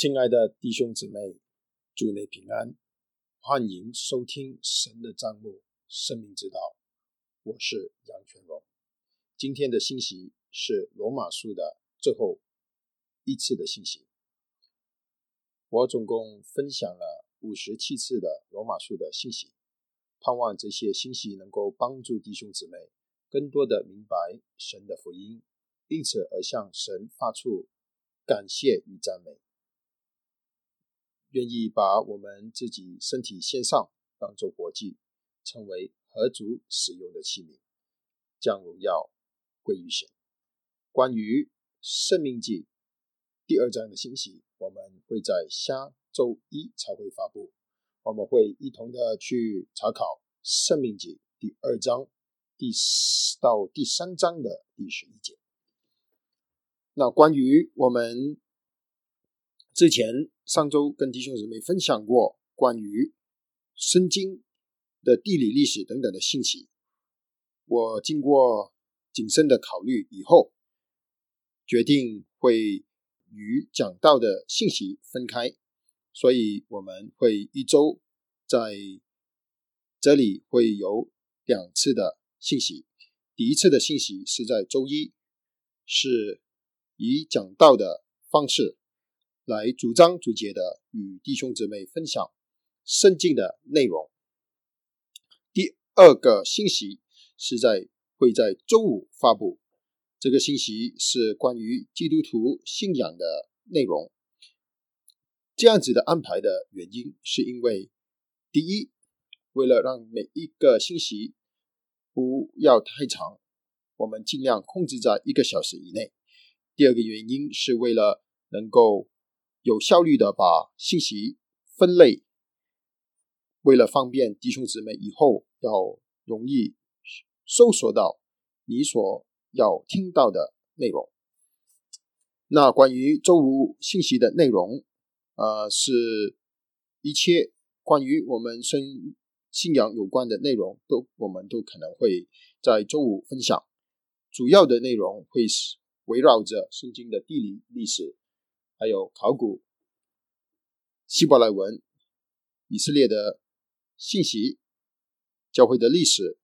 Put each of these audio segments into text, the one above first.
亲爱的弟兄姊妹，祝你平安，欢迎收听神的帐幕生命之道，我是杨全荣。今天的信息是罗马书的最后一次的信息，我总共分享了57次的罗马书的信息，盼望这些信息能够帮助弟兄姊妹更多的明白神的福音，因此而向神发出感谢与赞美。愿意把我们自己身体献上，当作活祭，成为合足使用的器皿，将荣耀归于神。关于申命记第2章的信息，我们会在下周一才会发布，我们会一同的去查考申命记第2章到第3章的第11节。那关于我们之前上周跟弟兄姊妹分享过关于圣经的地理历史等等的信息，我经过谨慎的考虑以后，决定会与讲到的信息分开，所以我们会一周在这里会有两次的信息。第一次的信息是在周一，是以讲到的方式来主张主节的与弟兄姊妹分享圣经的内容。第二个信息是会在周五发布，这个信息是关于基督徒信仰的内容。这样子的安排的原因是因为，第一，为了让每一个信息不要太长，我们尽量控制在1个小时以内。第二个原因是为了能够有效率的把信息分类，为了方便弟兄姊妹以后要容易搜索到你所要听到的内容。那关于周五信息的内容，是一切关于我们信仰有关的内容，我们都可能会在周五分享。主要的内容会围绕着圣经的地理历史，还有考古、希伯来文、以色列的信息、教会的历史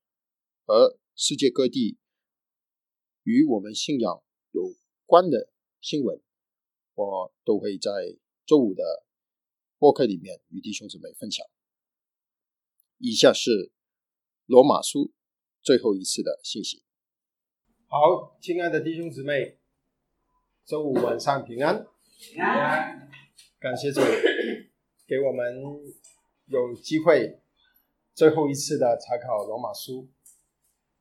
和世界各地与我们信仰有关的新闻，我都会在周五的播客里面与弟兄姊妹分享。以下是罗马书最后一次的信息。好，亲爱的弟兄姊妹，周五晚上平安。感谢主给我们有机会最后一次的查考罗马书。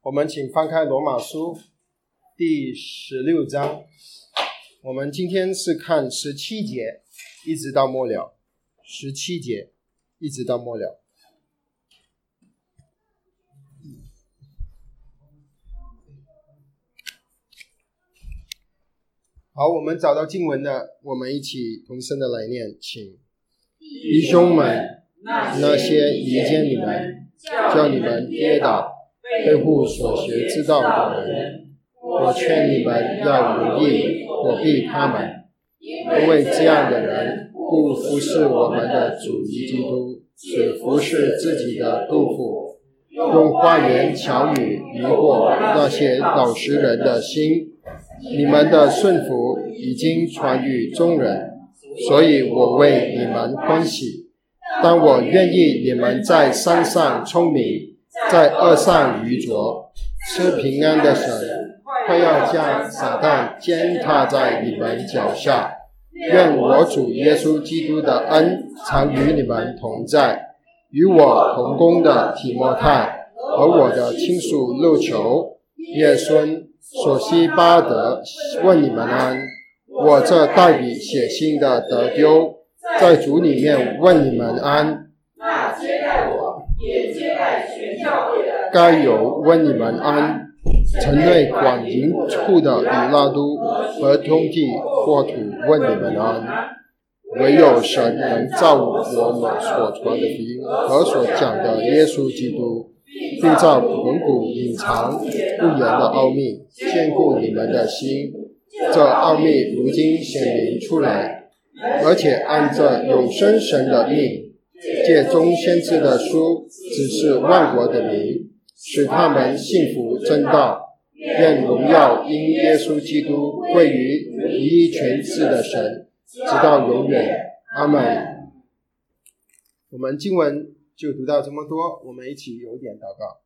我们请翻开罗马书第16章，我们今天是看17节一直到末了，17节一直到末了。好，我们找到经文了，我们一起同声的来念，请弟兄们，那些离间你们、叫你们跌倒、背负所学之道的人，我劝你们要留意躲避他们，因为这样的人不服侍我们的主基督，只服侍自己的肚腹，用花言巧语迷惑那些老实人的心。你们的顺服已经传于众人，所以我为你们欢喜。但我愿意你们在善上聪明，在恶上愚拙。吃平安的神，快要将撒旦践踏在你们脚下。愿我主耶稣基督的恩常与你们同在。与我同工的提摩太和我的亲属路求、耶孙、索西巴德问你们安。我这代笔写信的得丢，在主里面问你们安。那接待我也接待全教会的该有问你们安。城内管营处的以拉都和通地或土问你们安。唯有神能照我们所传的福音和所讲的耶稣基督，对照蒙古隐藏不言的奥秘，坚固你们的心。这奥秘如今显明出来，而且按着永生神的命，借中先知的书指示万国的民，使他们信服真道。愿荣耀因耶稣基督归于独一全智的神，直到永远。阿们。我们经文就读到这么多，我们一起有点祷告。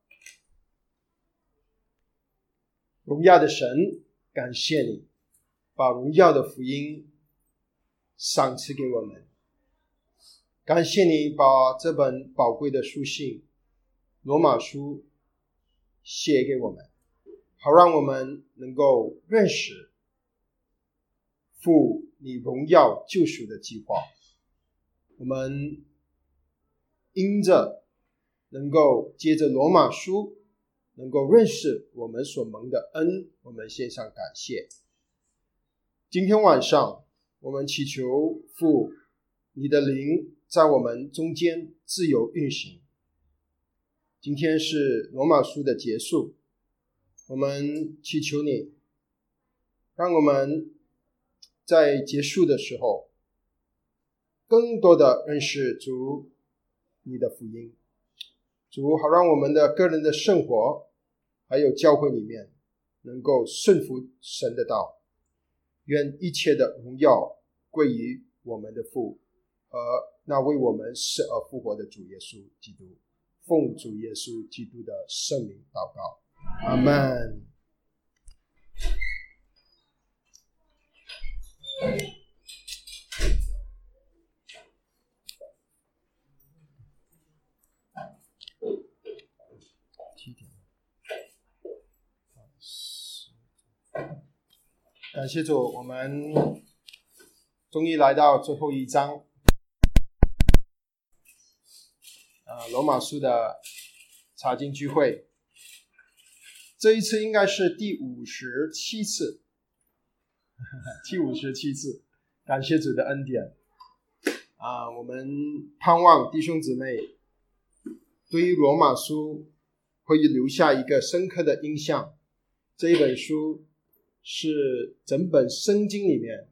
荣耀的神，感谢你把荣耀的福音赏赐给我们，感谢你把这本宝贵的书信罗马书写给我们，好让我们能够认识父你荣耀救赎的计划。我们因着能够接着罗马书能够认识我们所蒙的恩，我们献上感谢。今天晚上我们祈求父你的灵在我们中间自由运行。今天是罗马书的结束，我们祈求你让我们在结束的时候更多的认识主你的福音。主，好让我们的个人的生活还有教会里面能够顺服神的道。愿一切的荣耀归于我们的父和那为我们死而复活的主耶稣基督。奉主耶稣基督的圣名祷告，阿们。感谢主，我们终于来到最后一章，罗马书的查经聚会。这一次应该是第57次，第57次，感谢主的恩典。我们盼望弟兄姊妹对于罗马书会留下一个深刻的印象。这一本书是整本圣经里面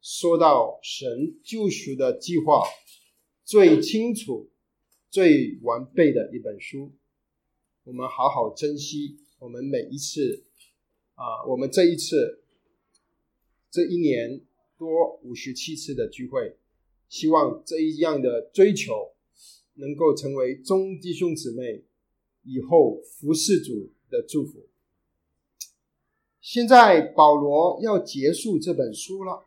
说到神救赎的计划最清楚、最完备的一本书。我们好好珍惜。我们每一次我们这一次这一年多57次的聚会，希望这一样的追求能够成为众弟兄姊妹以后服侍主的祝福。现在保罗要结束这本书了，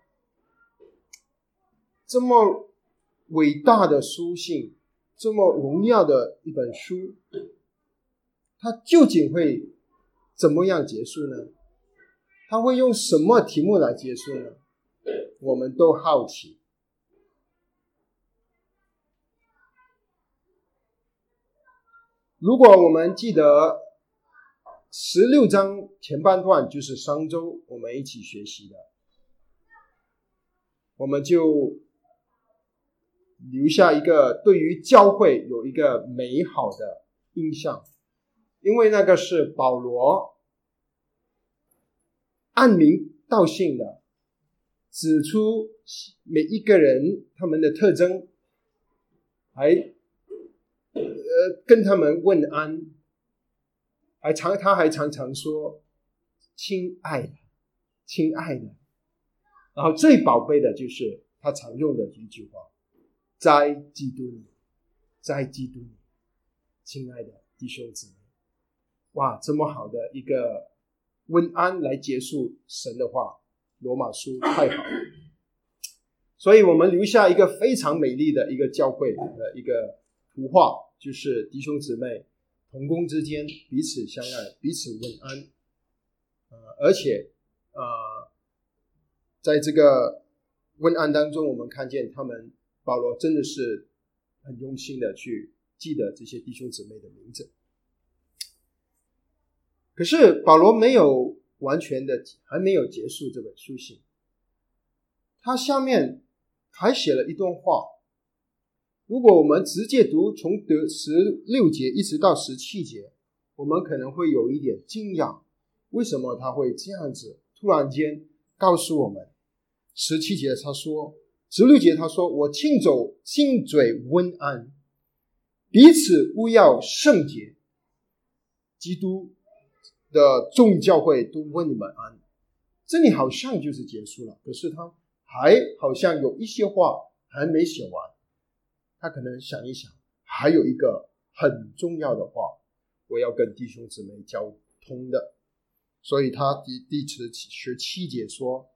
这么伟大的书信，这么荣耀的一本书，它究竟会怎么样结束呢？他会用什么题目来结束呢？我们都好奇。如果我们记得16章前半段就是上周我们一起学习的，我们就留下一个对于教会有一个美好的印象，因为那个是保罗按名道姓的指出每一个人他们的特征，还跟他们问安，他还常常说亲爱的亲爱的，然后最宝贝的就是他常用的一句话，在基督里，在基督里，亲爱的弟兄姊妹。哇，这么好的一个问安来结束神的话，罗马书太好了。所以我们留下一个非常美丽的一个教会的一个图画，就是弟兄姊妹同工之间彼此相爱，彼此问安。而且在这个问安当中，我们看见他们保罗真的是很用心的去记得这些弟兄姊妹的名字。可是保罗没有完全的，还没有结束这本书信，他下面还写了一段话。如果我们直接读从16节一直到17节，我们可能会有一点惊讶，为什么他会这样子突然间告诉我们。17节他说，16节他说，我亲嘴问安，彼此勿要圣洁。基督的众教会都问你们安。这里好像就是结束了，可是他还好像有一些话还没写完。他可能想一想，还有一个很重要的话我要跟弟兄姊妹交通的。所以他第17节说，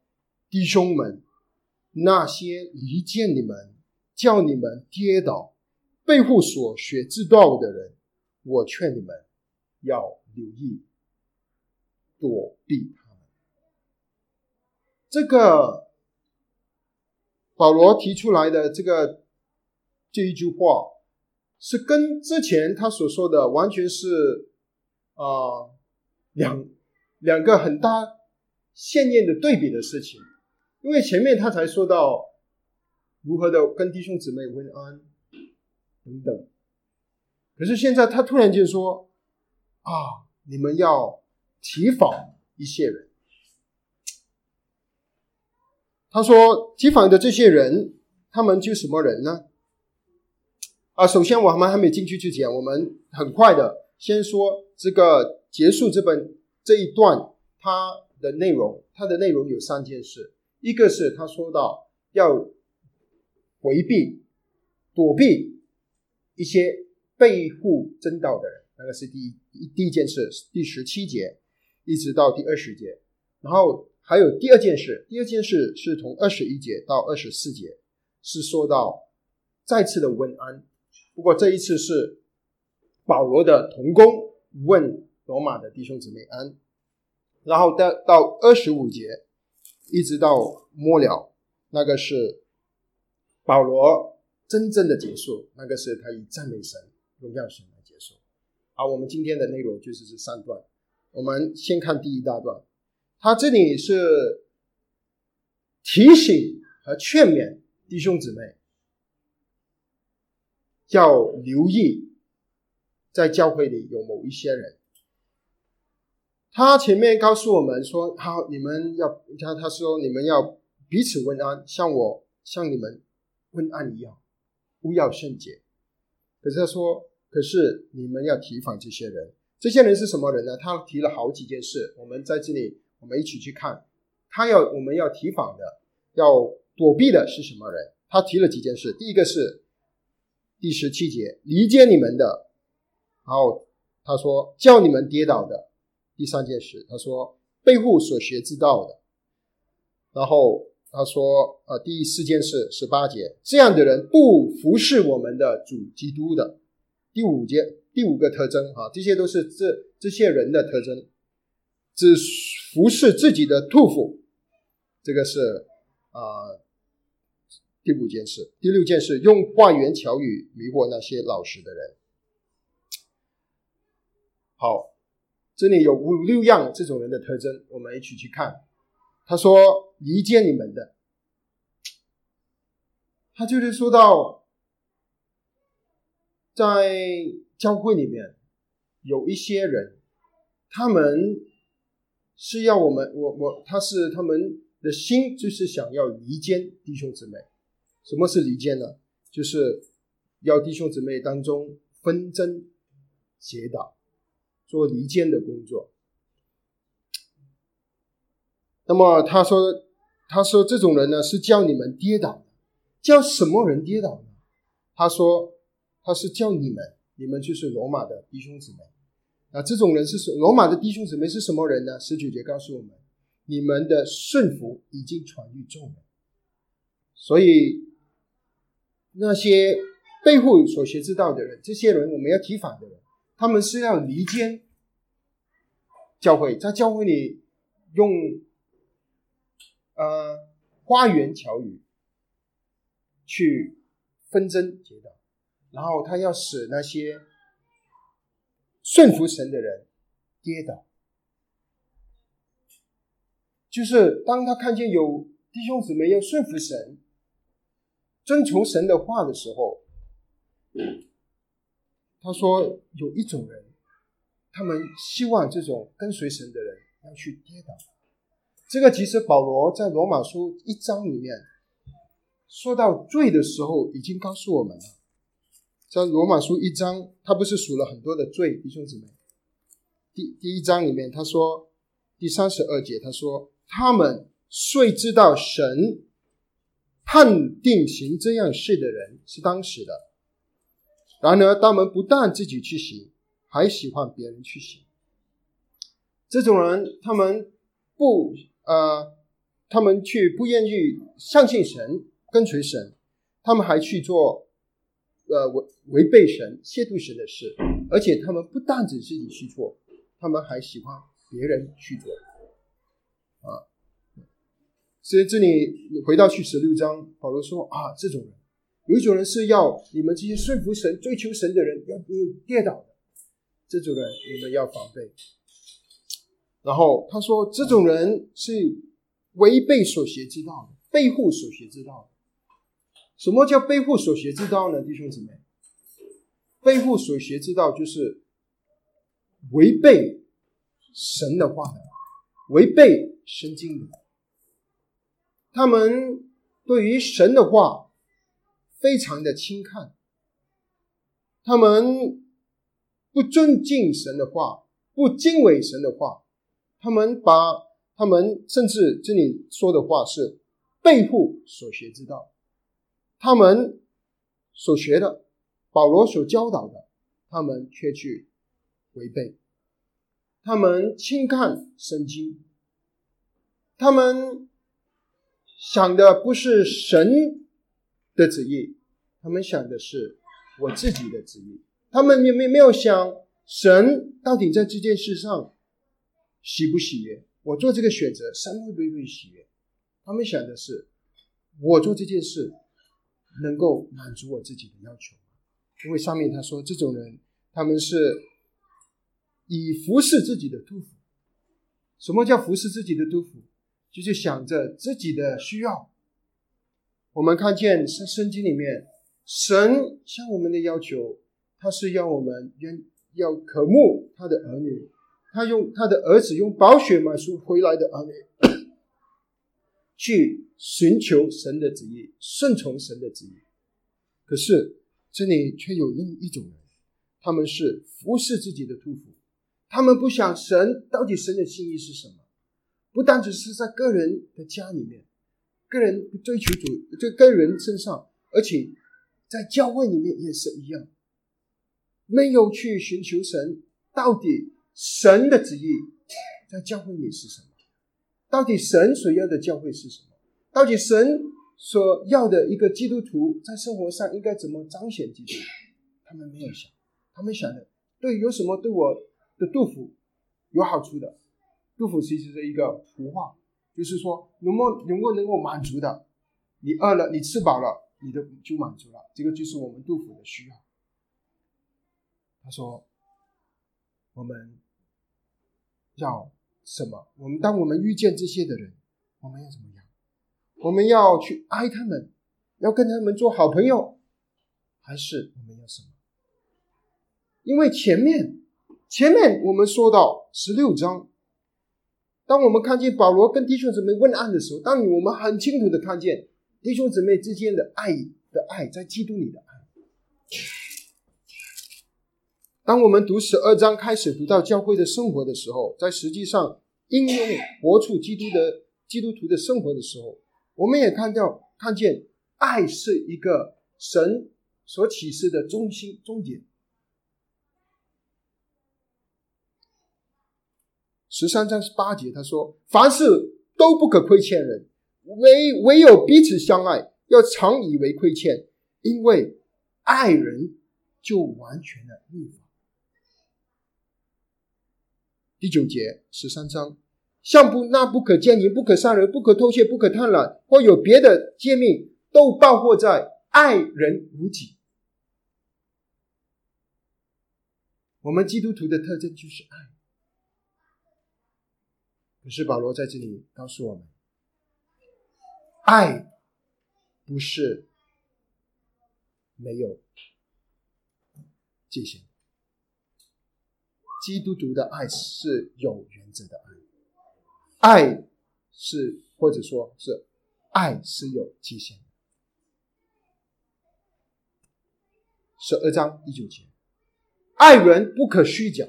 弟兄们，那些离间你们叫你们跌倒背后所学之道的人，我劝你们要留意躲避他们。这个保罗提出来的这一句话是跟之前他所说的完全是两个很大鲜艳的对比的事情。因为前面他才说到如何的跟弟兄姊妹问安等等，可是现在他突然间说你们要提防一些人。他说提防的这些人，他们就什么人呢？首先我们还没进去之前，我们很快的先说这个结束这一段它的内容有三件事。一个是他说到要回避躲避一些背后真道的人，那个是第一件事，第17节一直到第20节。然后还有第二件事是从21节到24节，是说到再次的问安。不过这一次是保罗的同工问罗马的弟兄姊妹安。然后到25节一直到末了，那个是保罗真正的结束，那个是他以赞美神荣耀神来结束。而我们今天的内容就是这三段。我们先看第一大段，他这里是提醒和劝勉弟兄姊妹要留意在教会里有某一些人。他前面告诉我们说，好，你们要，他说你们要彼此问安，像我向你们问安一样，勿要圣洁。可是他说，可是你们要提防这些人。这些人是什么人呢？他提了好几件事，我们在这里我们一起去看。我们要提防的要躲避的是什么人？他提了几件事。第一个是第17节，离间你们的，然后他说叫你们跌倒的。第三件事他说背后所学之道的。然后他说第四件事18节，这样的人不服侍我们的主基督的。第五个特征这些都是这些人的特征，只服侍自己的肚腹。这个是第五件事。第六件事，用花言巧语迷惑那些老实的人。好，这里有5-6样这种人的特征，我们一起去看。他说离间你们的，他就是说到在教会里面有一些人，他们是要他们的心就是想要离间弟兄姊妹。什么是离间呢？就是要弟兄姊妹当中纷争结党，做离间的工作。那么他说这种人呢是叫你们跌倒的。叫什么人跌倒呢？他说他是叫你们就是罗马的弟兄姊妹。那这种人是罗马的弟兄姊妹是什么人呢？19节告诉我们，你们的顺服已经传于众人。所以那些背后所学之道的人，这些人我们要提防的人，他们是要离间教会，在教会里用花言巧语去纷争结党，然后他要使那些顺服神的人跌倒。就是当他看见有弟兄姊妹要顺服神遵从神的话的时候，他说有一种人，他们希望这种跟随神的人要去跌倒。这个其实保罗在罗马书一章里面说到罪的时候已经告诉我们了。在罗马书一章他不是数了很多的罪，弟兄姊妹，第一章里面他说第32节，他说他们虽知道神判定行这样事的人是当时的，然而他们不但自己去行，还喜欢别人去行。这种人他们不愿意相信神，跟随神，他们还去做违背神、亵渎神的事，而且他们不但只自己去做，他们还喜欢别人去做啊。所以这里回到去16章，保罗说啊，这种人有一种人是要你们这些顺服神、追求神的人要跌倒的，这种人你们要防备。然后他说这种人是违背所学之道的，背负所学之道的。什么叫背负所学之道呢，弟兄姊妹？背负所学之道就是违背神的话的，违背神经的。他们对于神的话非常的轻看，他们不尊敬神的话，不敬畏神的话，他们甚至这里说的话是背负所学之道。他们所学的，保罗所教导的，他们却去违背。他们轻看圣经，他们想的不是神的旨意，他们想的是我自己的旨意。他们也没有想神到底在这件事上喜不喜悦，我做这个选择神会不会喜悦。他们想的是我做这件事能够满足我自己的要求。因为上面他说这种人他们是以服侍自己的肚腹。什么叫服侍自己的肚腹？就是想着自己的需要。我们看见圣经里面神向我们的要求，他是要我们要渴慕他的儿女，他的儿子用宝血买赎回来的儿女去寻求神的旨意，顺从神的旨意。可是这里却有另一种人，他们是服侍自己的肚腹。他们不想神到底神的心意是什么，不单只是在个人的家里面，个人追求主在个人身上，而且在教会里面也是一样，没有去寻求神到底神的旨意在教会里是什么？到底神所要的教会是什么？到底神所要的一个基督徒在生活上应该怎么彰显基督？他们没有想，他们想的对有什么对我的肚腹有好处的。肚腹其实是一个图画，就是说能够满足的，你饿了，你吃饱了，你的就满足了，这个就是我们肚腹的需要。他说我们要什么？当我们遇见这些的人，我们要怎么样？我们要去爱他们，要跟他们做好朋友，还是我们要什么？因为前面我们说到16章，当我们看见保罗跟弟兄姊妹问安的时候，当我们很清楚的看见弟兄姊妹之间的爱在基督里的爱。当我们读12章开始读到教会的生活的时候，在实际上应用活出基督徒的生活的时候，我们也看见爱是一个神所启示的中心终点。13章8节他说，凡事都不可亏欠人，唯有彼此相爱，要常以为亏欠，因为爱人就完全的律法。第9节13章，像不可奸淫，不可杀人，不可偷窃，不可贪婪，或有别的诫命，都包括在爱人如己。我们基督徒的特征就是爱。可是保罗在这里告诉我们，爱不是没有界限，基督徒的爱是有原则的爱，爱是或者说是爱是有界限的。12章19节，爱人不可虚假，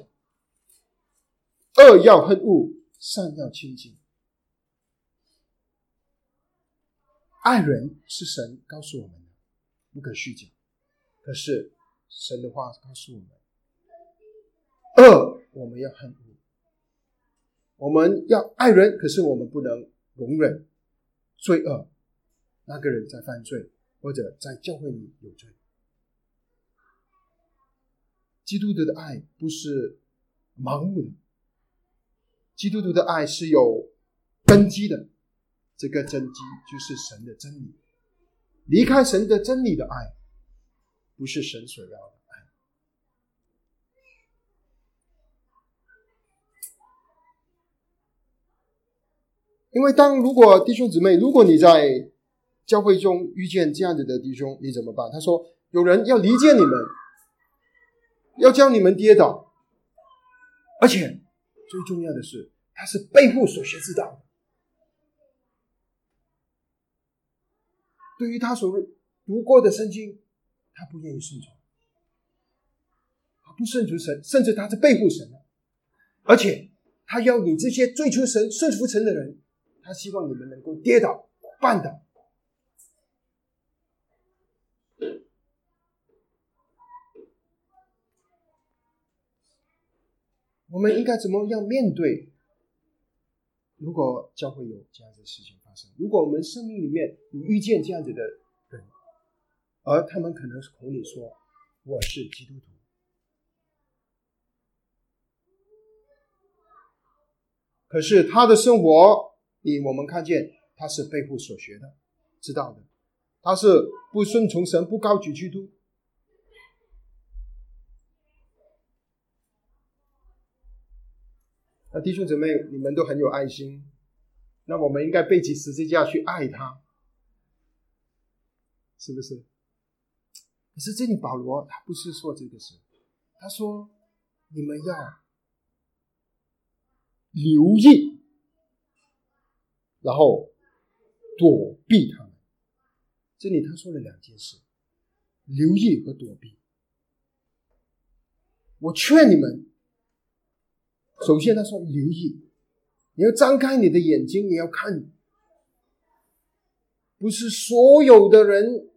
恶要恨恶，善要亲近。爱人是神告诉我们的，不可虚假。可是神的话告诉我们，恶我们要恨恶，我们要爱人，可是我们不能容忍罪恶，那个人在犯罪或者在教会里有罪。基督徒的爱不是盲目的，基督徒的爱是有根基的，这个根基就是神的真理。离开神的真理的爱不是神所要的爱。因为如果弟兄姊妹，如果你在教会中遇见这样子的弟兄，你怎么办？他说有人要离间你们，要将你们跌倒，而且最重要的是他是背负所学之道的。对于他所读过的圣经，他不愿意顺从，他不顺从神，甚至他是背负神的。而且他要你这些追求神顺服神的人，他希望你们能够跌倒绊倒。我们应该怎么样面对？如果教会有这样的事情发生，如果我们生命里面有遇见这样子的人，而他们可能口里说我是基督徒，可是他的生活我们看见他是背负所学的知道的，他是不顺从神，不高举基督。弟兄姊妹，你们都很有爱心，那我们应该背起十字架去爱他，是不是？可是这里保罗他不是说这个事，他说你们要留意，然后躲避他们。这里他说了两件事，留意和躲避。我劝你们，首先他说留意，你要张开你的眼睛，你要看，不是所有的人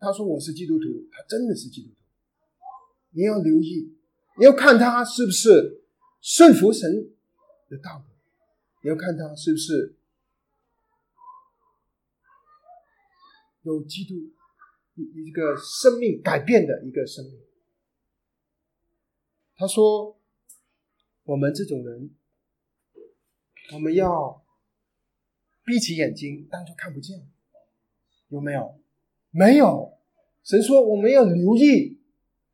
他说我是基督徒，他真的是基督徒。你要留意，你要看他是不是顺服神的道理，你要看他是不是有基督一个生命改变的一个生命。他说我们这种人，我们要闭起眼睛，当作看不见，有没有？没有。神说我们要留意，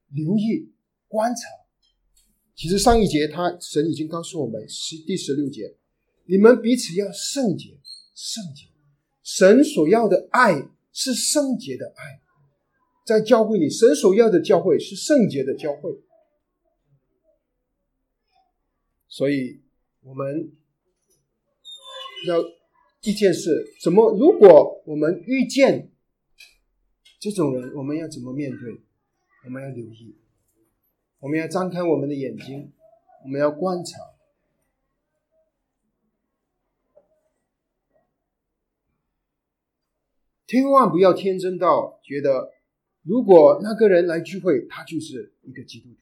留意观察。其实上一节神已经告诉我们，第16节，你们彼此要圣洁，圣洁。神所要的爱是圣洁的爱，在教会里，神所要的教会是圣洁的教会。所以我们要一件事，如果我们遇见这种人，我们要怎么面对？我们要留意，我们要张开我们的眼睛，我们要观察。千万不要天真到觉得如果那个人来聚会，他就是一个基督徒。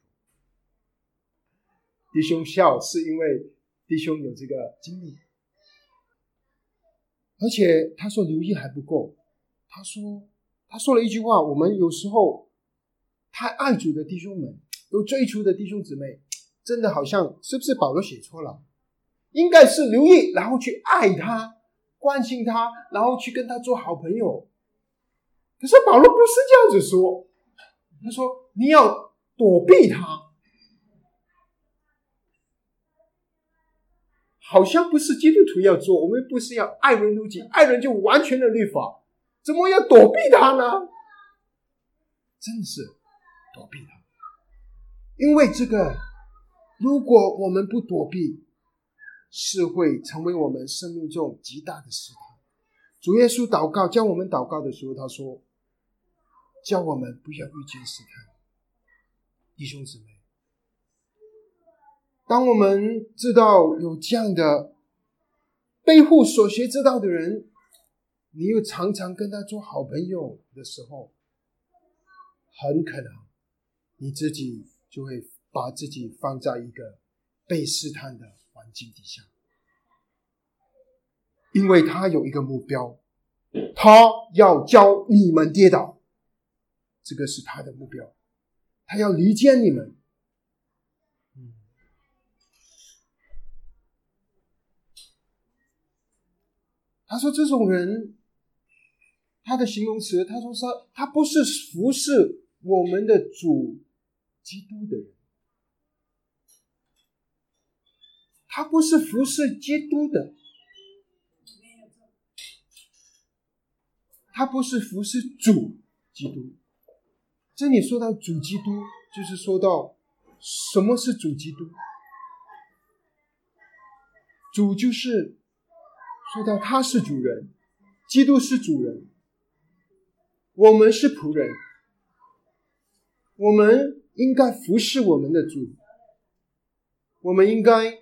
弟兄笑是因为弟兄有这个经历，而且他说留意还不够，他说了一句话，我们有时候太爱主的弟兄们，有追求的弟兄姊妹，真的好像是不是保罗写错了？应该是留意，然后去爱他，关心他，然后去跟他做好朋友。可是保罗不是这样子说，他说你要躲避他，好像不是基督徒要做。我们不是要爱人如己，爱人就完全的律法，怎么要躲避他呢？真是躲避他，因为这个如果我们不躲避，是会成为我们生命中极大的试探。主耶稣祷告，教我们祷告的时候，他说教我们不要遇见试探。弟兄姊妹，当我们知道有这样的背后所学之道的人，你又常常跟他做好朋友的时候，很可能你自己就会把自己放在一个被试探的环境底下，因为他有一个目标，他要教你们跌倒，这个是他的目标，他要离间你们。他说这种人，他的形容词，他说他不是服侍我们的主基督的人，他不是服侍基督的，他不是服侍主基督。这里说到主基督，就是说到什么是主基督。主就是说到他是主人，基督是主人，我们是仆人，我们应该服侍我们的主，我们应该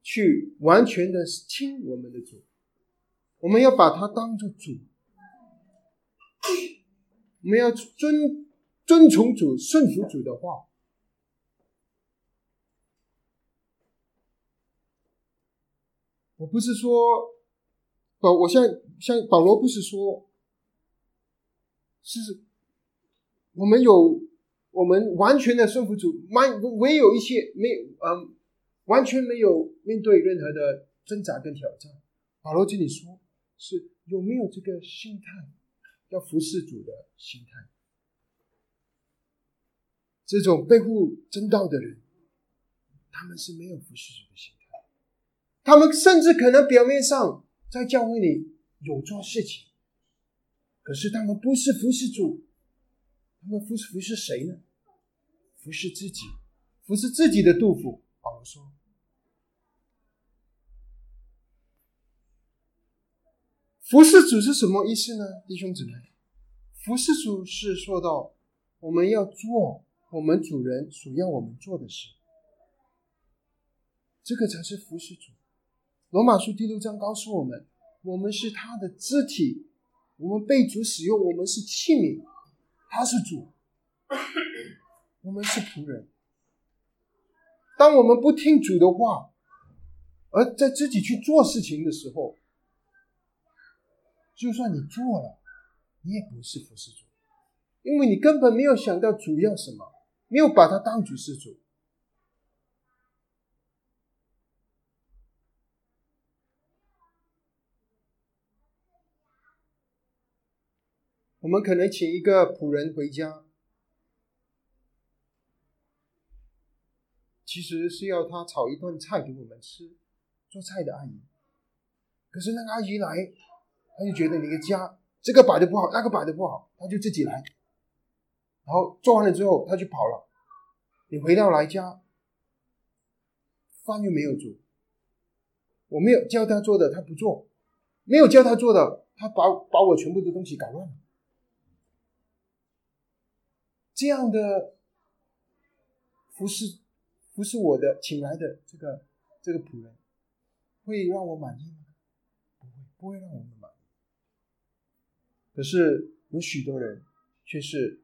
去完全的听我们的主，我们要把他当作主，我们要遵从主，顺服主的话。我不是说，我像保罗不是说，是我们完全的顺服主，唯有一些没有，完全没有面对任何的挣扎跟挑战。保罗这里说，是有没有这个心态，要服侍主的心态。这种背负真道的人，他们是没有服侍主的心态。他们甚至可能表面上在教会里有做事情，可是他们不是服侍主，他们服侍谁呢？服侍自己，服侍自己的肚腹。保罗说，服侍主是什么意思呢？弟兄姊妹，服侍主是说到我们要做我们主人所要我们做的事，这个才是服侍主。罗马书第6章告诉我们，我们是他的肢体，我们被主使用，我们是器皿，他是主，我们是仆人。当我们不听主的话，而在自己去做事情的时候，就算你做了，你也不是服侍主，因为你根本没有想到主要什么，没有把他当主是主。我们可能请一个仆人回家，其实是要他炒一顿菜给我们吃，做菜的阿姨。可是那个阿姨来，他就觉得你的家这个摆的不好，那个摆的不好，他就自己来，然后做完了之后他就跑了。你回到来家，饭又没有煮，我没有教他做的他不做，没有教他做的他把我全部的东西搞乱了。这样的服侍我的请来的这个仆人，会让我满意吗？不会让我们满意。可是有许多人却是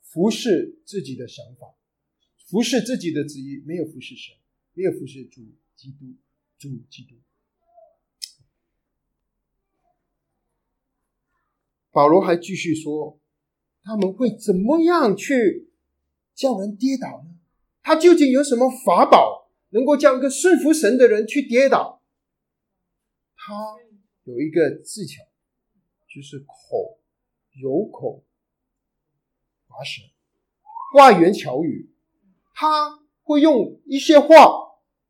服侍自己的想法，服侍自己的旨意，没有服侍神，没有服侍主基督。保罗还继续说，他们会怎么样去叫人跌倒呢？他究竟有什么法宝能够叫一个顺服神的人去跌倒？他有一个技巧，就是有口滑舌，花言巧语。他会用一些话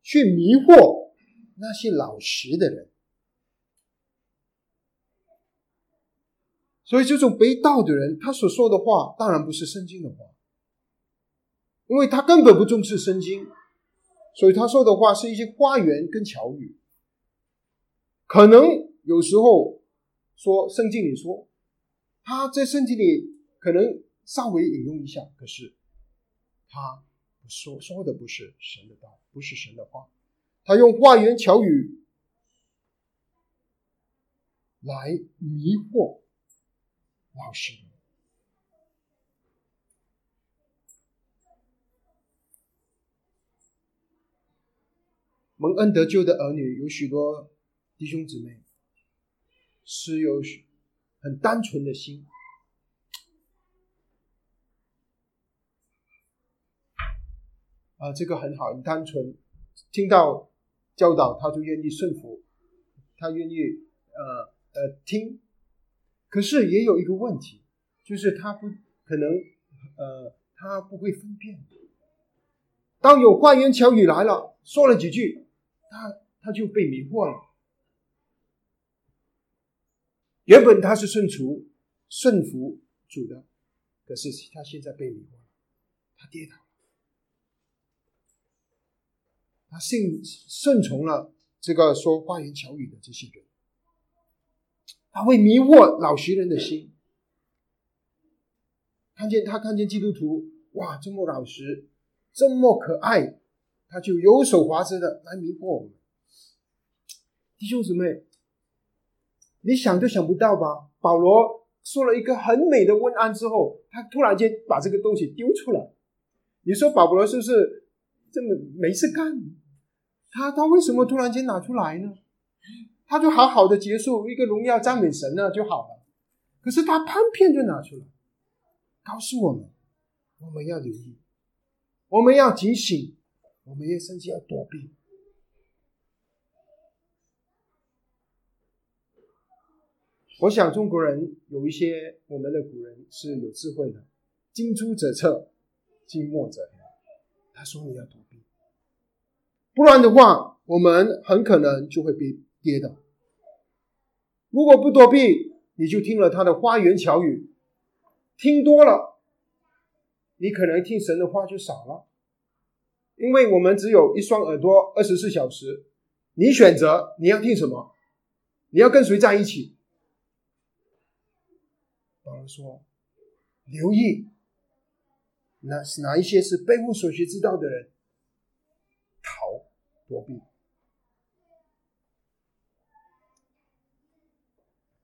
去迷惑那些老实的人。所以这种被盗的人，他所说的话当然不是圣经的话，因为他根本不重视圣经，所以他说的话是一些花言跟巧语，可能有时候说圣经里说，他在圣经里可能稍微引用一下，可是他说的不是神的道，不是神的话，他用花言巧语来迷惑老实人。蒙恩得救的儿女有许多弟兄姊妹是有很单纯的心，这个很好，很单纯，听到教导他就愿意顺服，他愿意听。可是也有一个问题，就是他不可能他不会分辨，当有花言巧语来了，说了几句，他就被迷惑了。原本他是顺服主的，可是他现在被迷惑了，他跌倒了，他顺从了这个说花言巧语的这些人，他会迷惑老实人的心。他看见基督徒，哇，这么老实，这么可爱，他就游手滑舌的来迷惑我们。弟兄姊妹，你想都想不到吧？保罗说了一个很美的问安之后，他突然间把这个东西丢出来。你说保罗是不是这么没事干？他为什么突然间拿出来呢？他就好好的结束一个荣耀赞美神呢就好了，可是他偏偏就拿出来告诉我们，我们要留意，我们要警醒，我们也甚至要躲避。我想中国人有一些，我们的古人是有智慧的，近朱者赤，近墨者黑。他说你要躲避，不然的话我们很可能就会被跌倒。如果不躲避，你就听了他的花言巧语，听多了，你可能听神的话就少了，因为我们只有一双耳朵，24小时，你选择你要听什么，你要跟谁在一起。保罗说留意哪一些是背乎所学之道的人，逃躲避。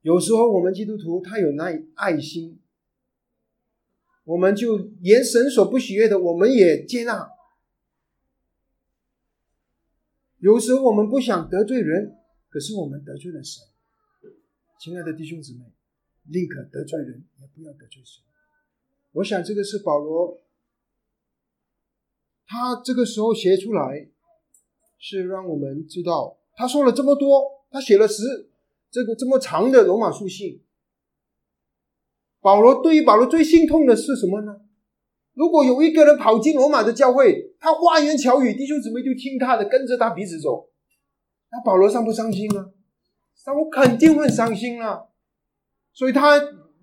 有时候我们基督徒他有那爱心，我们就连神所不喜悦的我们也接纳。有时候我们不想得罪人，可是我们得罪了神。亲爱的弟兄姊妹，宁可得罪人也不要得罪神。我想这个是保罗他这个时候写出来，是让我们知道他说了这么多，他写了这么长的罗马书信。对于保罗最心痛的是什么呢？如果有一个人跑进罗马的教会，他花言巧语，弟兄姊妹就听他的，跟着他鼻子走，那保罗伤不伤心啊？那我肯定会伤心啊。所以他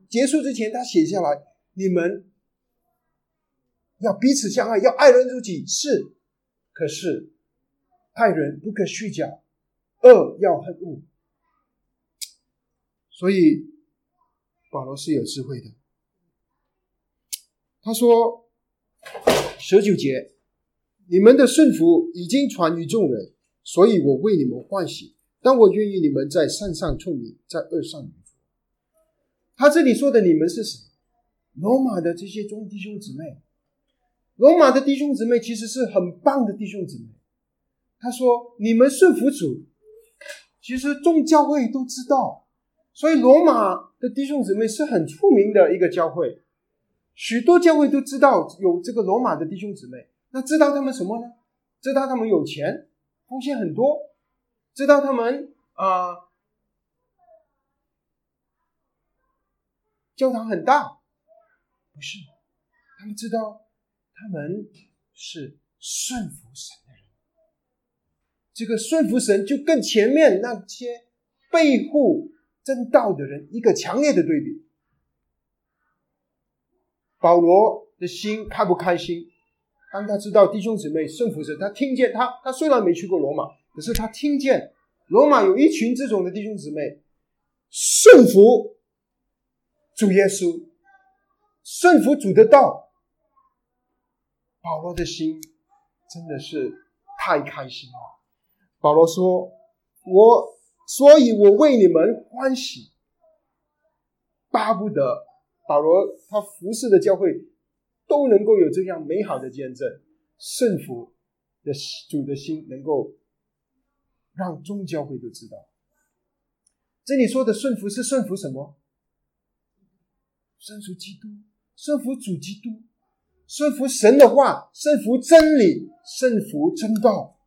结束之前他写下来，你们要彼此相爱，要爱人如己，是，可是爱人不可虚假，恶要恨恶。所以保罗是有智慧的，他说19节，你们的顺服已经传于众人，所以我为你们欢喜，但我愿意你们在善上聪明，在恶上愚拙。他这里说的你们是谁？罗马的这些弟兄姊妹。罗马的弟兄姊妹其实是很棒的弟兄姊妹。他说你们顺服主，其实众教会都知道，所以罗马的弟兄姊妹是很出名的一个教会，许多教会都知道有这个罗马的弟兄姊妹。那知道他们什么呢？知道他们有钱，贡献很多，知道他们教堂很大，不是，他们知道他们是顺服神的人。这个顺服神就跟前面那些背后真道的人一个强烈的对比。保罗的心开不开心？当他知道弟兄姊妹顺服时，他听见他虽然没去过罗马，可是他听见罗马有一群这种的弟兄姊妹顺服主耶稣，顺服主的道。保罗的心真的是太开心了。保罗说，所以我为你们欢喜，巴不得保罗他服侍的教会都能够有这样美好的见证，顺服的主的心能够让众教会都知道。这里说的顺服是顺服什么？顺服基督，顺服主基督，顺服神的话，顺服真理，顺服真道，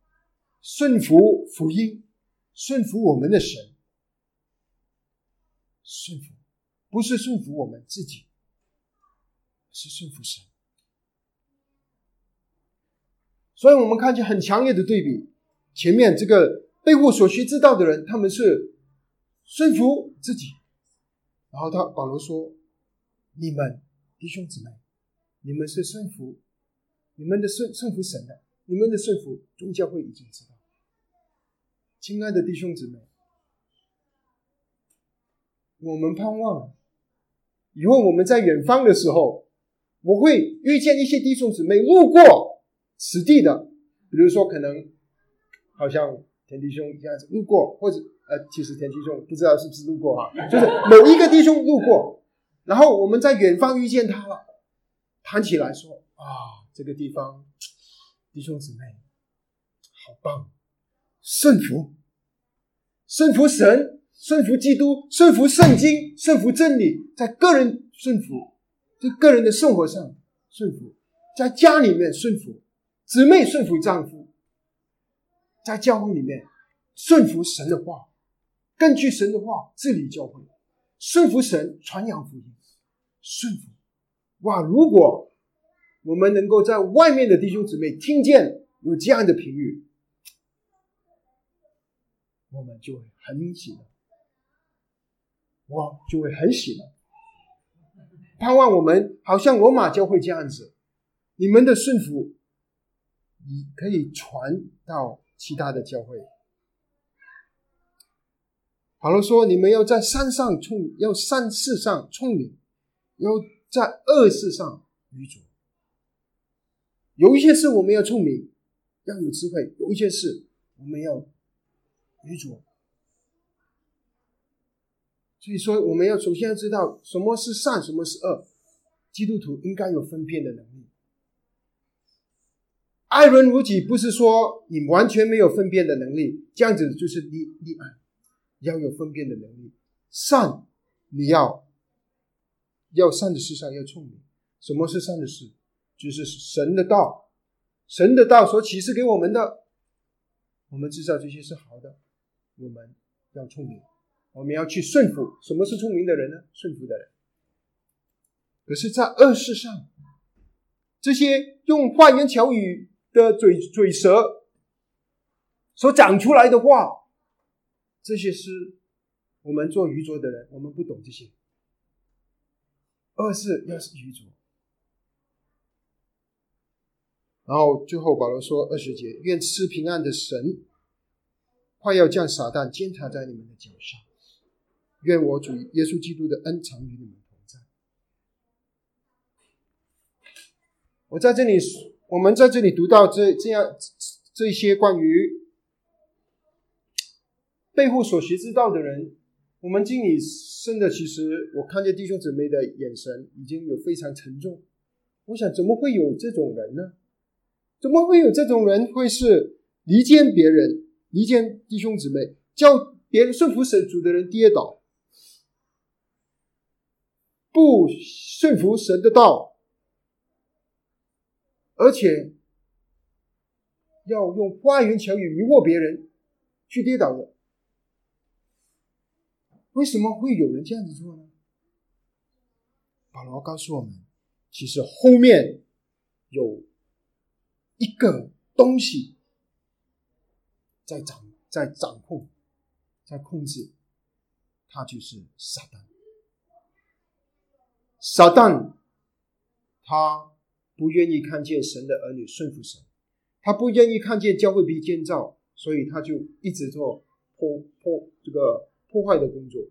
顺服福音，顺服我们的神。顺服不是顺服我们自己，是顺服神。所以我们看见很强烈的对比，前面这个背乎所需之道的人，他们是顺服自己，然后保罗说，你们弟兄姊妹，你们是顺服，你们的顺服神的，你们的顺服众教会已经知道。亲爱的弟兄姊妹，我们盼望以后我们在远方的时候，我会遇见一些弟兄姊妹路过此地的，比如说可能好像田弟兄这样子路过，或者其实田弟兄不知道是不是路过就是某一个弟兄路过，然后我们在远方遇见他了，谈起来说这个地方弟兄姊妹好棒，顺服神，顺服基督，顺服圣经，顺服真理，在个人顺服，在个人的生活上顺服，在家里面顺服，姊妹顺服丈夫，在教会里面顺服神的话，根据神的话治理教会，顺服神传扬福音，顺服。如果我们能够在外面的弟兄姊妹听见有这样的评语，我们就会很喜乐，我就会很喜乐。盼望我们好像罗马教会这样子，你们的顺服你可以传到其他的教会。保罗说，你们要在善事上聪明，要在恶事上愚拙。有一些事我们要聪明，要有智慧，有一些事我们要愚拙。所以说我们要首先要知道什么是善，什么是恶。基督徒应该有分辨的能力。爱人如己不是说你完全没有分辨的能力，这样子就是溺爱，要有分辨的能力。善，你要善的事上要聪明。什么是善的事？就是神的道，神的道所启示给我们的，我们知道这些是好的，我们要聪明，我们要去顺服。什么是聪明的人呢？顺服的人。可是在恶事上，这些用花言巧语的嘴舌所讲出来的话，这些是我们做愚拙的人，我们不懂这些。恶事要是愚拙。然后最后保罗说20节，愿赐平安的神快要将撒旦监察在你们的脚上，愿我主耶稣基督的恩常与你们同在。我们在这里读到这些关于背乎所学之道的人，我们经历深的，其实我看见弟兄姊妹的眼神已经有非常沉重。我想怎么会有这种人呢？怎么会有这种人会是离间别人，离间弟兄姊妹，叫别人顺服神主的人跌倒，不顺服神的道，而且要用花言巧语迷惑别人去跌倒的？为什么会有人这样子做呢？保罗告诉我们，其实后面有一个东西在掌控，在控制，它就是撒旦。撒旦他不愿意看见神的儿女顺服神，他不愿意看见教会被建造，所以他就一直做破坏的工作。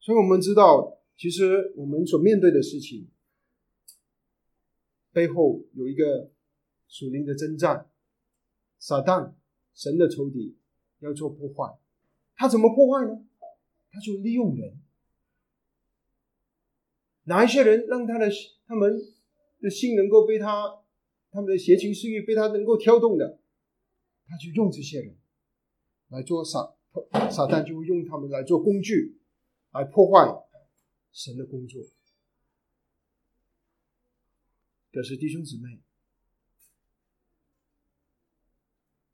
所以我们知道，其实我们所面对的事情背后有一个属灵的征战，撒旦神的仇敌要做破坏。他怎么破坏呢？他就利用人，哪一些人让他们的心能够被他们的邪情私欲被他能够挑动的，他就用这些人来做撒旦就会用他们来做工具，来破坏神的工作。可是弟兄姊妹，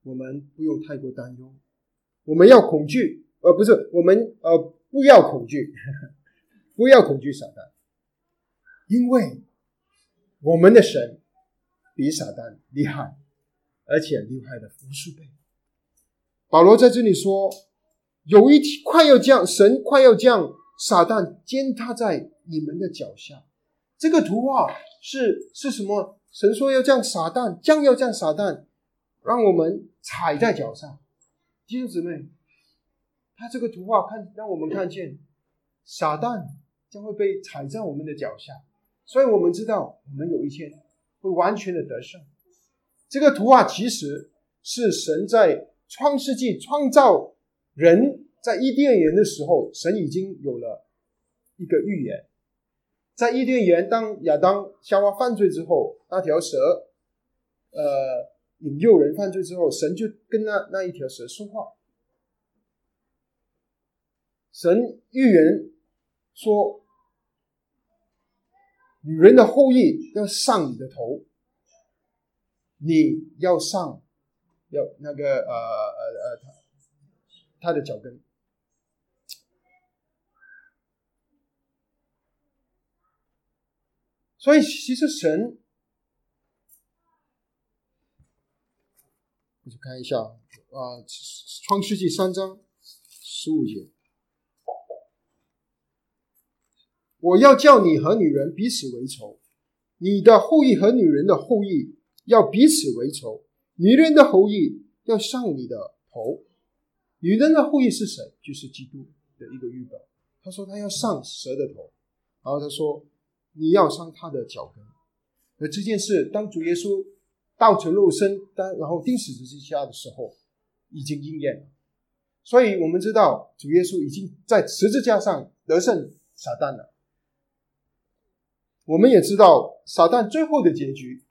我们不用太过担忧，我们要恐惧，不是我们不要恐惧，不要恐惧撒旦，因为我们的神比撒旦厉害，而且厉害的无数倍。保罗在这里说，有一天快要降，神快要降撒旦践踏在你们的脚下。这个图画是什么？神说要降撒旦，将要降撒旦，让我们踩在脚上。弟兄姊妹，他这个图画让我们看见撒旦将会被踩在我们的脚下，所以我们知道我们有一天会完全的得胜。这个图画其实是神在创世纪创造人，在伊甸园的时候，神已经有了一个预言。在伊甸园，当亚当夏娃犯罪之后，那条蛇引诱人犯罪之后，神就跟那一条蛇说话。神预言说，女人的后裔要上你的头，你要上要那个他的脚跟。所以其实神，我去看一下创世纪3章15节，我要叫你和女人彼此为仇，你的后裔和女人的后裔要彼此为仇，女人的后裔要上你的头。女人的后裔是谁？就是基督的一个预表。他说他要上蛇的头，然后他说你要上他的脚跟。而这件事当主耶稣道成肉身然后钉死十字架的时候已经应验了。所以我们知道主耶稣已经在十字架上得胜撒旦了。我们也知道撒旦最后的结局，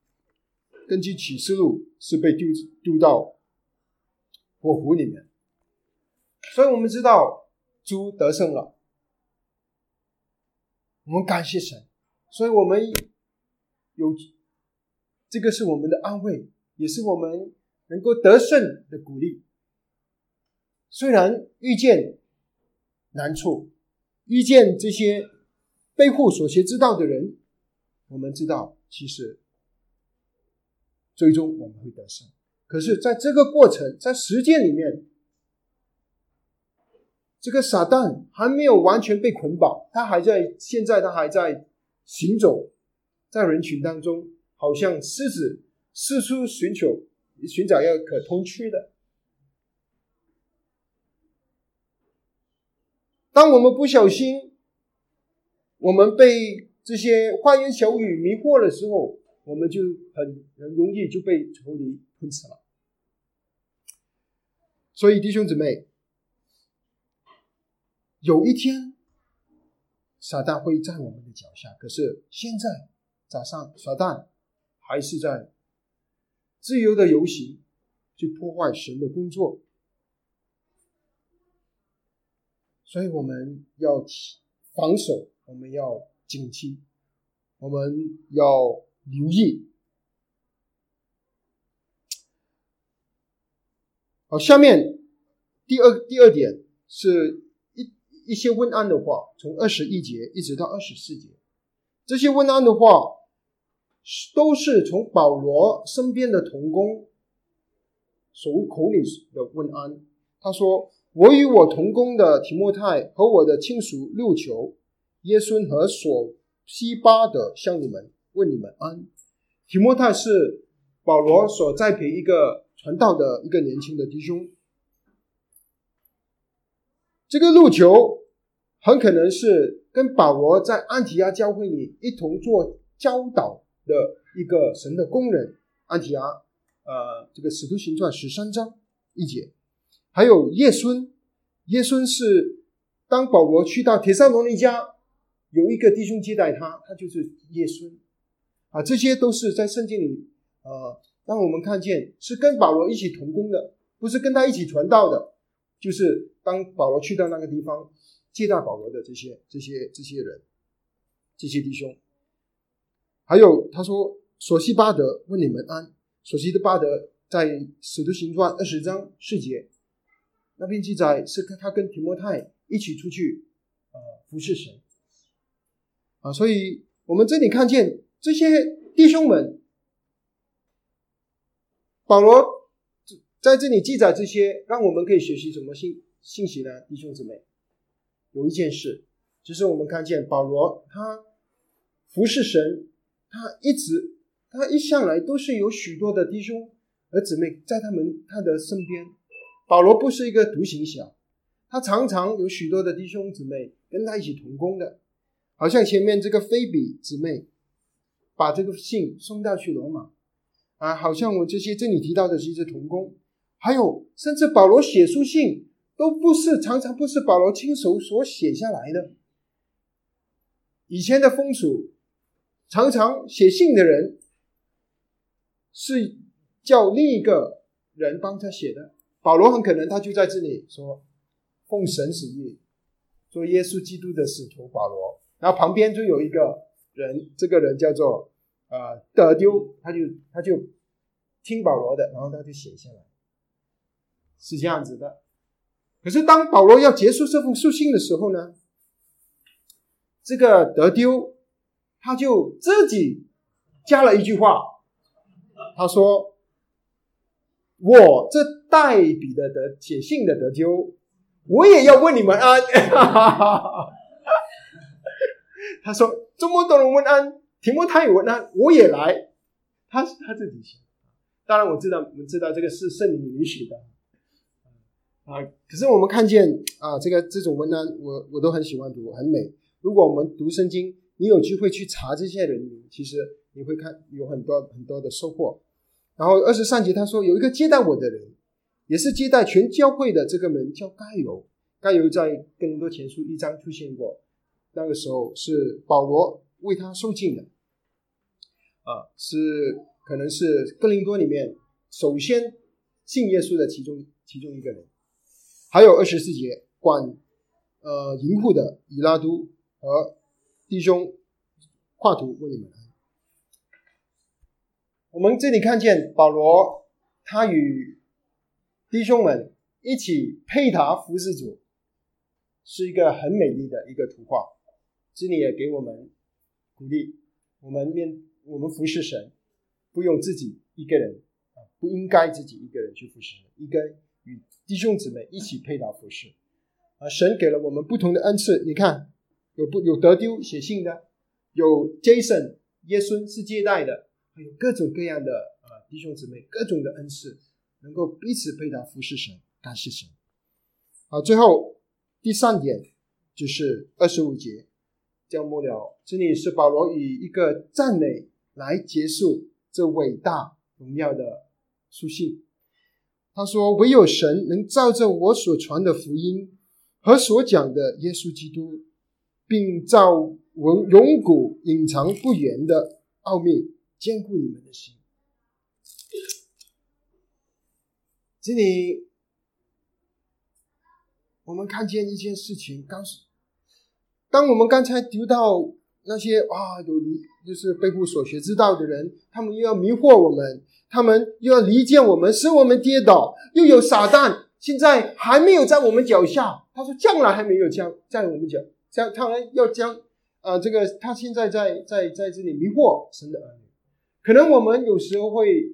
根据启示录是被 丢到火湖里面。所以我们知道主得胜了，我们感谢神。所以我们有这个是我们的安慰，也是我们能够得胜的鼓励。虽然遇见难处，遇见这些背后所学之道的人，我们知道其实最终我们会得胜。可是在这个过程，在实践里面，这个撒旦还没有完全被捆绑，现在他还在行走在人群当中，好像狮子四处寻找要可吞吃的。当我们不小心，我们被这些花言巧语迷惑的时候，我们就很容易就被仇敌吞吃了。所以弟兄姊妹，有一天撒旦会在我们的脚下，可是现在撒旦还是在自由的游行，去破坏神的工作。所以我们要防守，我们要警惕，我们要留意。好，下面第二点是一些问安的话，从21节一直到24节，这些问安的话都是从保罗身边的同工口里的问安。他说，我与我同工的提摩太和我的亲属六求，耶孙和所西巴的向你们问你们安。提摩太是保罗所栽培一个传道的一个年轻的弟兄。这个路求很可能是跟保罗在安提阿教会里一同做教导的一个神的工人。安提阿这个使徒行传13章1节。还有耶孙，耶孙是当保罗去到帖撒罗尼迦，有一个弟兄接待他，他就是耶孙啊，这些都是在圣经里让我们看见是跟保罗一起同工的，不是跟他一起传道的，就是当保罗去到那个地方接待保罗的这些人，这些弟兄。还有他说索西巴德问你们安。索西巴德在使徒行传20章4节那边记载是他跟提摩太一起出去服侍神啊，所以我们这里看见这些弟兄们，保罗在这里记载这些，让我们可以学习什么信息呢？弟兄姊妹，有一件事，就是我们看见保罗他服侍神，他一向来都是有许多的弟兄和姊妹在他的身边。保罗不是一个独行侠，他常常有许多的弟兄姊妹跟他一起同工的。好像前面这个菲比姊妹把这个信送到去罗马啊，好像我这里提到的是一些同工，还有甚至保罗写书信都常常不是保罗亲手所写下来的。以前的风俗，常常写信的人是叫另一个人帮他写的，保罗很可能他就在这里说奉神旨意做耶稣基督的使徒保罗，然后旁边就有一个人，这个人叫做德丢，他就听保罗的，然后他就写下来，是这样子的。可是当保罗要结束这封书信的时候呢，这个德丢他就自己加了一句话，他说：“我这代笔的写信的德丢，我也要问你们安。”他说这么多人问安，提摩太问安，我也来。他自己写，当然我们知道这个是圣灵允许的啊。可是我们看见啊，这种文案我都很喜欢读，很美。如果我们读圣经，你有机会去查这些人名，其实你会看有很多很多的收获。然后23节他说有一个接待我的人，也是接待全教会的这个人叫该犹。该犹在哥林多前书1章出现过。那个时候是保罗为他受浸的啊，可能是哥林多里面首先信耶稣的其中一个人。还有24节管淫妇的以拉都和弟兄跨图问你们安。我们这里看见保罗他与弟兄们一起配搭服侍主，是一个很美丽的一个图画。这里也给我们鼓励，我们服侍神不用自己一个人，不应该自己一个人去服侍神，应该与弟兄姊妹一起配搭服侍。神给了我们不同的恩赐，你看有德丢写信的，有 Jason 耶孙是接待的，还有各种各样的弟兄姊妹，各种的恩赐能够彼此配搭服侍神，感谢神啊。最后第三点就是25节叫末了，这里是保罗以一个赞美来结束这伟大荣耀的书信。他说唯有神能照着我所传的福音和所讲的耶稣基督，并照永古隐藏不言的奥秘坚固你们的心。这里我们看见一件事情，当我们刚才读到那些就是背负所学之道的人，他们又要迷惑我们，他们又要离间我们，使我们跌倒，又有撒旦现在还没有在我们脚下，他说将来还没有在我们脚下，他要将他现在在这里迷惑神的儿女。可能我们有时候会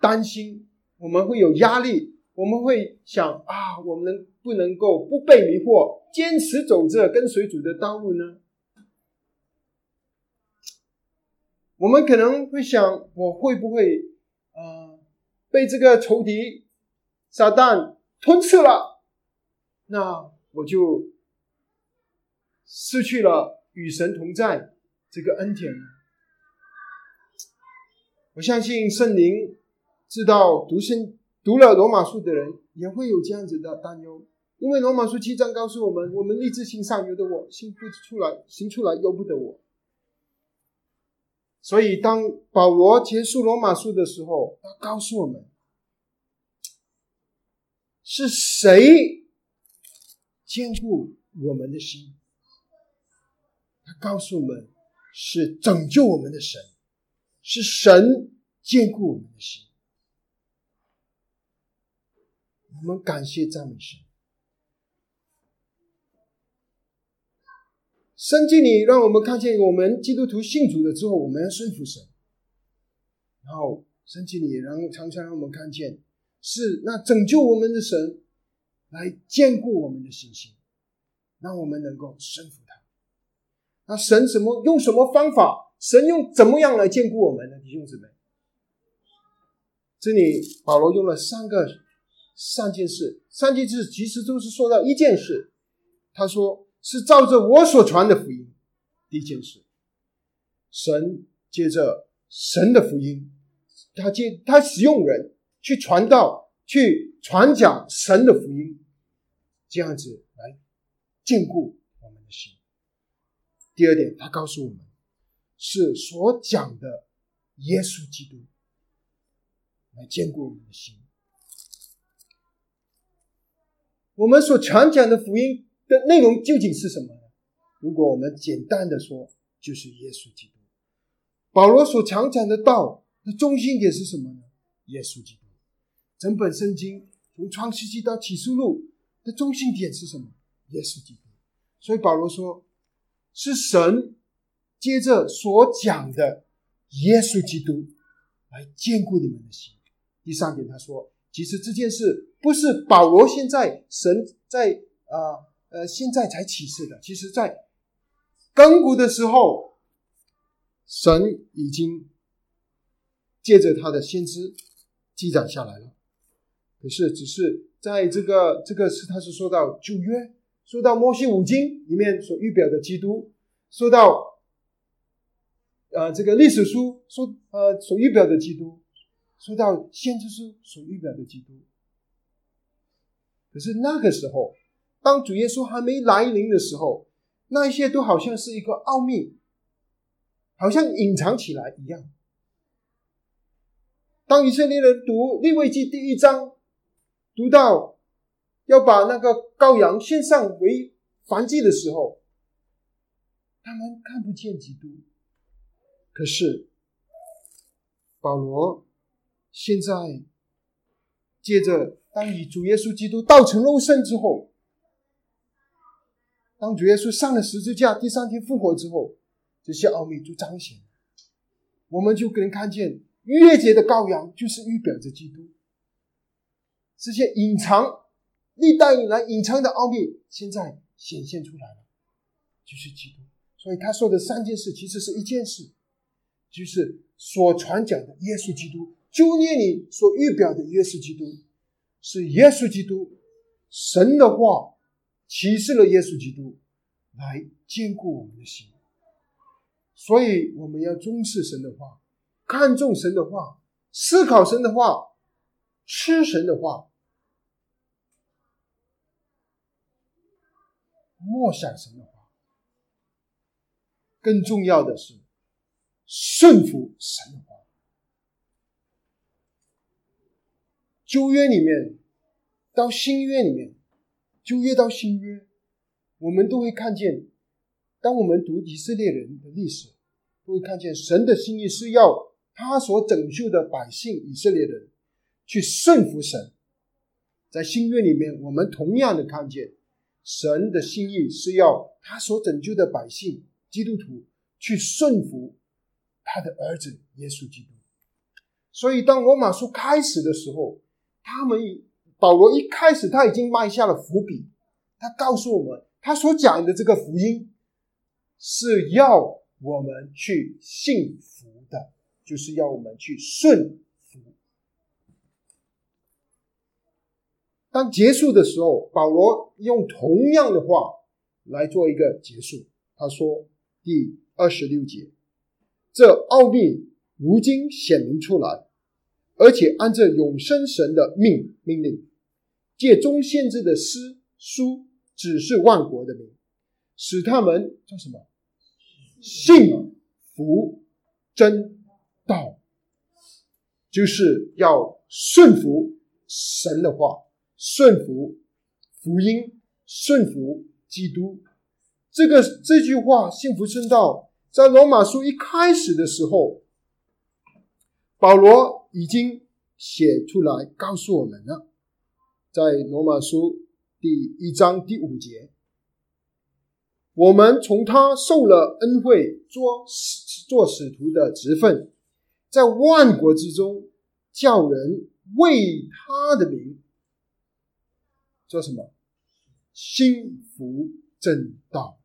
担心，我们会有压力，我们会想啊，我们不能够不被迷惑，坚持走着跟随主的道路呢？我们可能会想，我会不会被这个仇敌撒旦吞噬了？那我就失去了与神同在这个恩典。我相信圣灵知道读了罗马书的人也会有这样子的担忧，因为罗马书7章告诉我们，我们立志行善由得我，行出来由不得我。所以当保罗结束罗马书的时候，他告诉我们，是谁坚固我们的心？他告诉我们，是拯救我们的神，是神坚固我们的心。我们感谢赞美神。圣经里让我们看见，我们基督徒信主了之后，我们要顺服神。然后圣经里常常让我们看见，是那拯救我们的神来坚固我们的信心，让我们能够顺服他。那神用什么方法？神用怎么样来坚固我们呢？弟兄姊妹，这里保罗用了三件事，其实都是说到一件事。他说是照着我所传的福音，第一件事，神借着神的福音，他使用人去传道，去传讲神的福音，这样子来坚固我们的心。第二点，他告诉我们是所讲的耶稣基督来坚固我们的心。我们所传讲的福音的内容究竟是什么呢？如果我们简单的说，就是耶稣基督。保罗所常讲的道的中心点是什么呢？耶稣基督。整本圣经从创世纪到启示录的中心点是什么？耶稣基督。所以保罗说，是神接着所讲的耶稣基督来坚固你们的心。第三点，他说其实这件事不是保罗现在神在现在才启示的，其实在亘古的时候，神已经借着他的先知记载下来了。可是只是在这个是他是说到旧约，说到摩西五经里面所预表的基督，说到这个历史书所预表的基督，说到先知书所预表的基督。可是那个时候，当主耶稣还没来临的时候，那一些都好像是一个奥秘，好像隐藏起来一样。当以色列人读利未记第1章，读到要把那个羔羊献上为燔祭的时候，他们看不见基督。可是保罗现在借着当以主耶稣基督道成肉身之后，当主耶稣上了十字架，第3天复活之后，这些奥秘就彰显了。我们就能看见逾越节的羔羊就是预表着基督。这些历代以来隐藏的奥秘，现在显现出来了，就是基督。所以他说的三件事其实是一件事，就是所传讲的耶稣基督，旧约里所预表的耶稣基督，是耶稣基督神的话启示了耶稣基督来坚固我们的心。所以我们要重视神的话，看重神的话，思考神的话，吃神的话，默想神的话。更重要的是顺服神的话。旧约里面到新约里面，旧约到新约，我们都会看见，当我们读以色列人的历史，都会看见神的心意是要他所拯救的百姓以色列人去顺服神。在新约里面，我们同样的看见神的心意是要他所拯救的百姓基督徒去顺服他的儿子耶稣基督。所以当罗马书开始的时候，保罗一开始他已经埋下了伏笔，他告诉我们，他所讲的这个福音是要我们去信服的。就是要我们去顺服。当结束的时候，保罗用同样的话来做一个结束，他说第26节，这奥秘如今显明出来，而且按着永生神的命令，借中限制的诗书指示万国的名，使他们叫什么？信服真道，就是要顺服神的话，顺服福音，顺服基督。这句话信服真道，在罗马书一开始的时候，保罗已经写出来告诉我们了。在罗马书第1章第5节，我们从他受了恩惠，做使徒的职分，在万国之中叫人为他的名做什么？信服正道。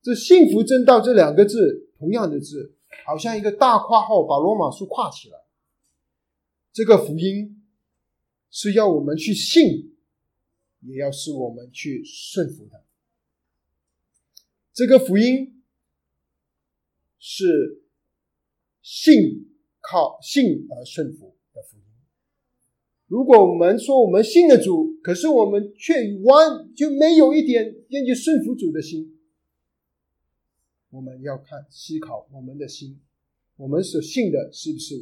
这信服正道这两个字，同样的字，好像一个大括号，把罗马书跨起来。这个福音是要我们去信，也要是我们去顺服的。这个福音是信靠信而顺服的福音。如果我们说我们信了主，可是我们却完就没有一点愿意顺服主的心，我们要看思考我们的心，我们所信的是不是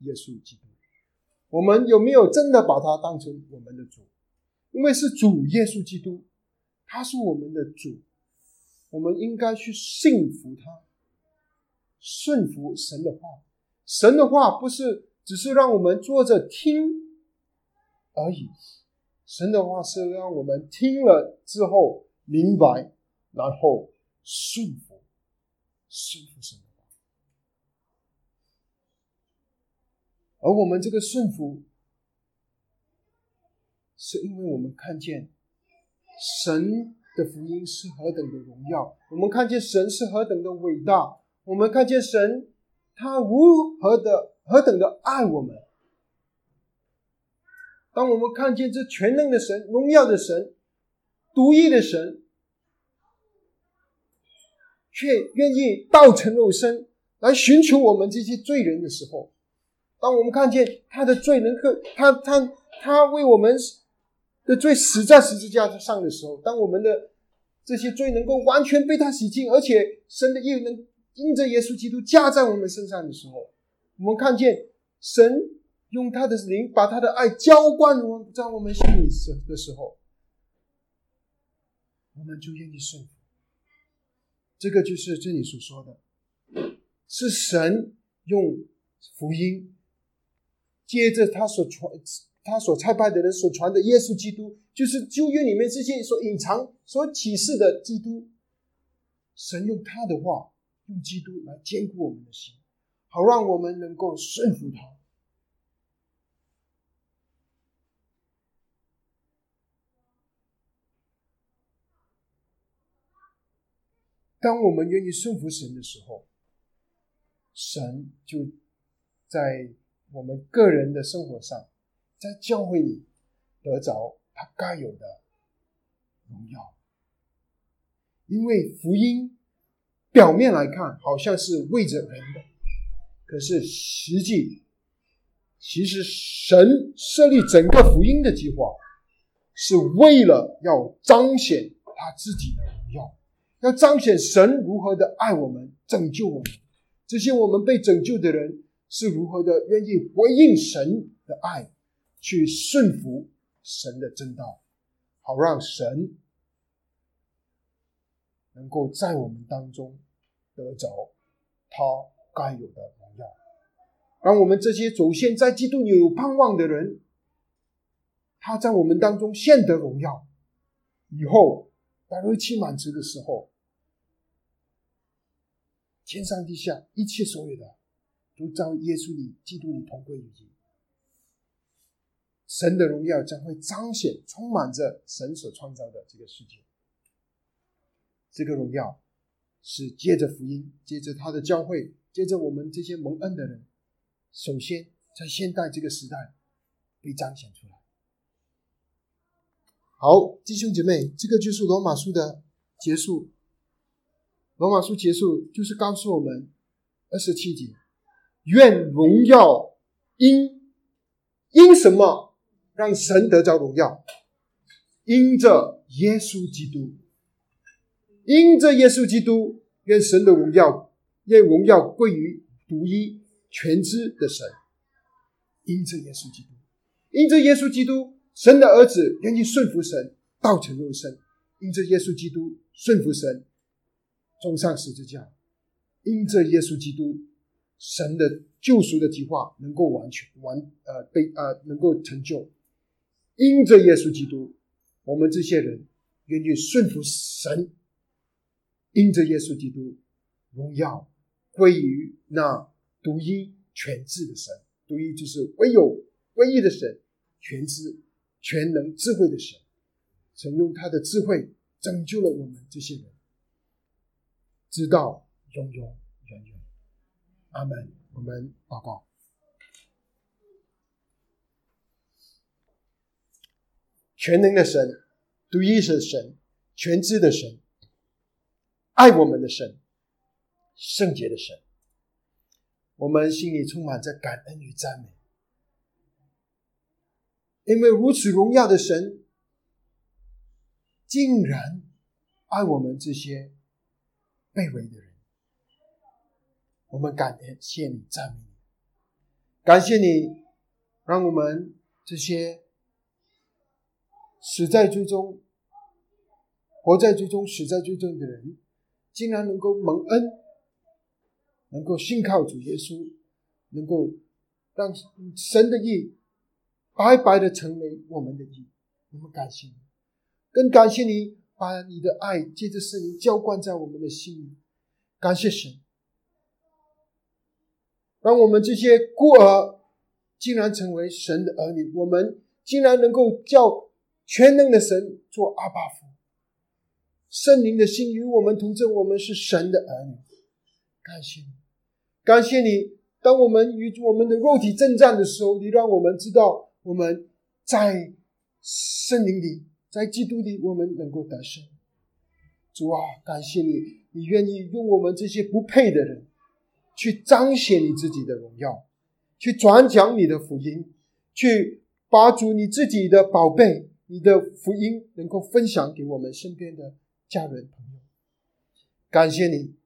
耶稣基督？我们有没有真的把他当成我们的主？因为是主耶稣基督，他是我们的主，我们应该去信服他，顺服神的话。神的话不是只是让我们坐着听而已，神的话是让我们听了之后明白，然后顺服神的话。而我们这个顺服是因为我们看见神的福音是何等的荣耀，我们看见神是何等的伟大，我们看见神他何等的爱我们。当我们看见这全能的神、荣耀的神、独一的神，却愿意道成肉身来寻求我们这些罪人的时候，当我们看见他的罪能够他为我们的罪死在十字架上的时候，当我们的这些罪能够完全被他洗净，而且神的义能因着耶稣基督加在我们身上的时候，我们看见神用他的灵把他的爱浇灌在我们心里的时候，我们就愿意顺服。这个就是这里所说的，是神用福音接着他所差派的人所传的耶稣基督，就是旧约里面这些所隐藏所启示的基督，神用他的话，用基督来坚固我们的心，好让我们能够顺服他。当我们愿意顺服神的时候，神就在我们个人的生活上，在教会里得着他该有的荣耀。因为福音表面来看好像是为着人的，可是实际其实神设立整个福音的计划是为了要彰显他自己的荣耀，要彰显神如何的爱我们，拯救我们，这些我们被拯救的人是如何的愿意回应神的爱，去顺服神的真道，好让神能够在我们当中得着他该有的荣耀，让我们这些走现在基督里有盼望的人，他在我们当中现得荣耀，以后当日期满足的时候，天上地下一切所有的都在耶稣里基督里同归于尽。神的荣耀将会彰显，充满着神所创造的这个世界。这个荣耀是借着福音，借着他的教会，接着我们这些蒙恩的人，首先在现代这个时代被彰显出来。好，弟兄姐妹，这个就是罗马书的结束。罗马书结束就是告诉我们27节，愿荣耀因什么让神得着荣耀？因着耶稣基督，因着耶稣基督，愿神的荣耀，愿荣耀归于独一全知的神。因着耶稣基督，因着耶稣基督，神的儿子愿意顺服神，道成肉身。因着耶稣基督顺服神，终上十字架。因着耶稣基督，神的救赎的计划能够能够成就。因着耶稣基督，我们这些人愿意顺服神。因着耶稣基督，荣耀归于那独一全知的神。独一就是唯一的神，全知全能智慧的神。神用他的智慧拯救了我们这些人，直到永永远远。阿们。我们祷告。全能的神，独一的神，全知的神，爱我们的神，圣洁的神，我们心里充满着感恩与赞美，因为如此荣耀的神竟然爱我们这些卑微的人。我们感谢你，赞美你，感谢你让我们这些死在最终活在最终死在最终的人，竟然能够蒙恩，能够信靠主耶稣，能够让神的义白白的成为我们的义。我们感谢你，更感谢你把你的爱借着圣灵浇灌在我们的心里。感谢神，让我们这些孤儿竟然成为神的儿女，我们竟然能够叫全能的神做阿爸父。圣灵的心与我们同在，我们是神的儿女。感谢你，感谢你，当我们与我们的肉体征战的时候，你让我们知道我们在圣灵里，在基督里，我们能够得胜。主啊，感谢你，你愿意用我们这些不配的人去彰显你自己的荣耀，去传讲你的福音，去把主你自己的宝贝，你的福音能够分享给我们身边的家人朋友。感谢你，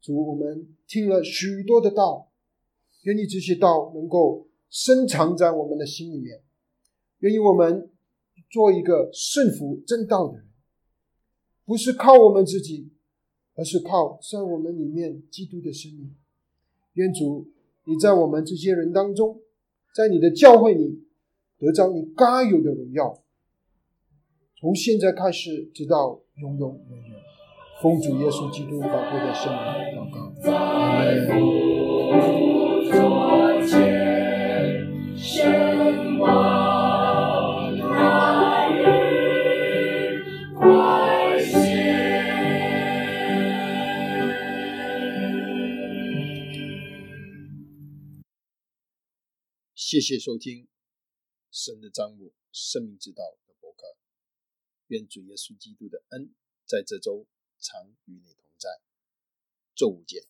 主，我们听了许多的道，愿你这些道能够深藏在我们的心里面，愿意我们做一个顺服正道的人，不是靠我们自己，而是靠在我们里面基督的生命。愿主你在我们这些人当中，在你的教会里得着你该有的荣耀，从现在开始直到永永远远。奉主耶稣基督宝贵的圣名祷告，阿们。谢谢收听神的帐幕生命之道的播客，愿主耶稣基督的恩在这周常与你同在，周五见。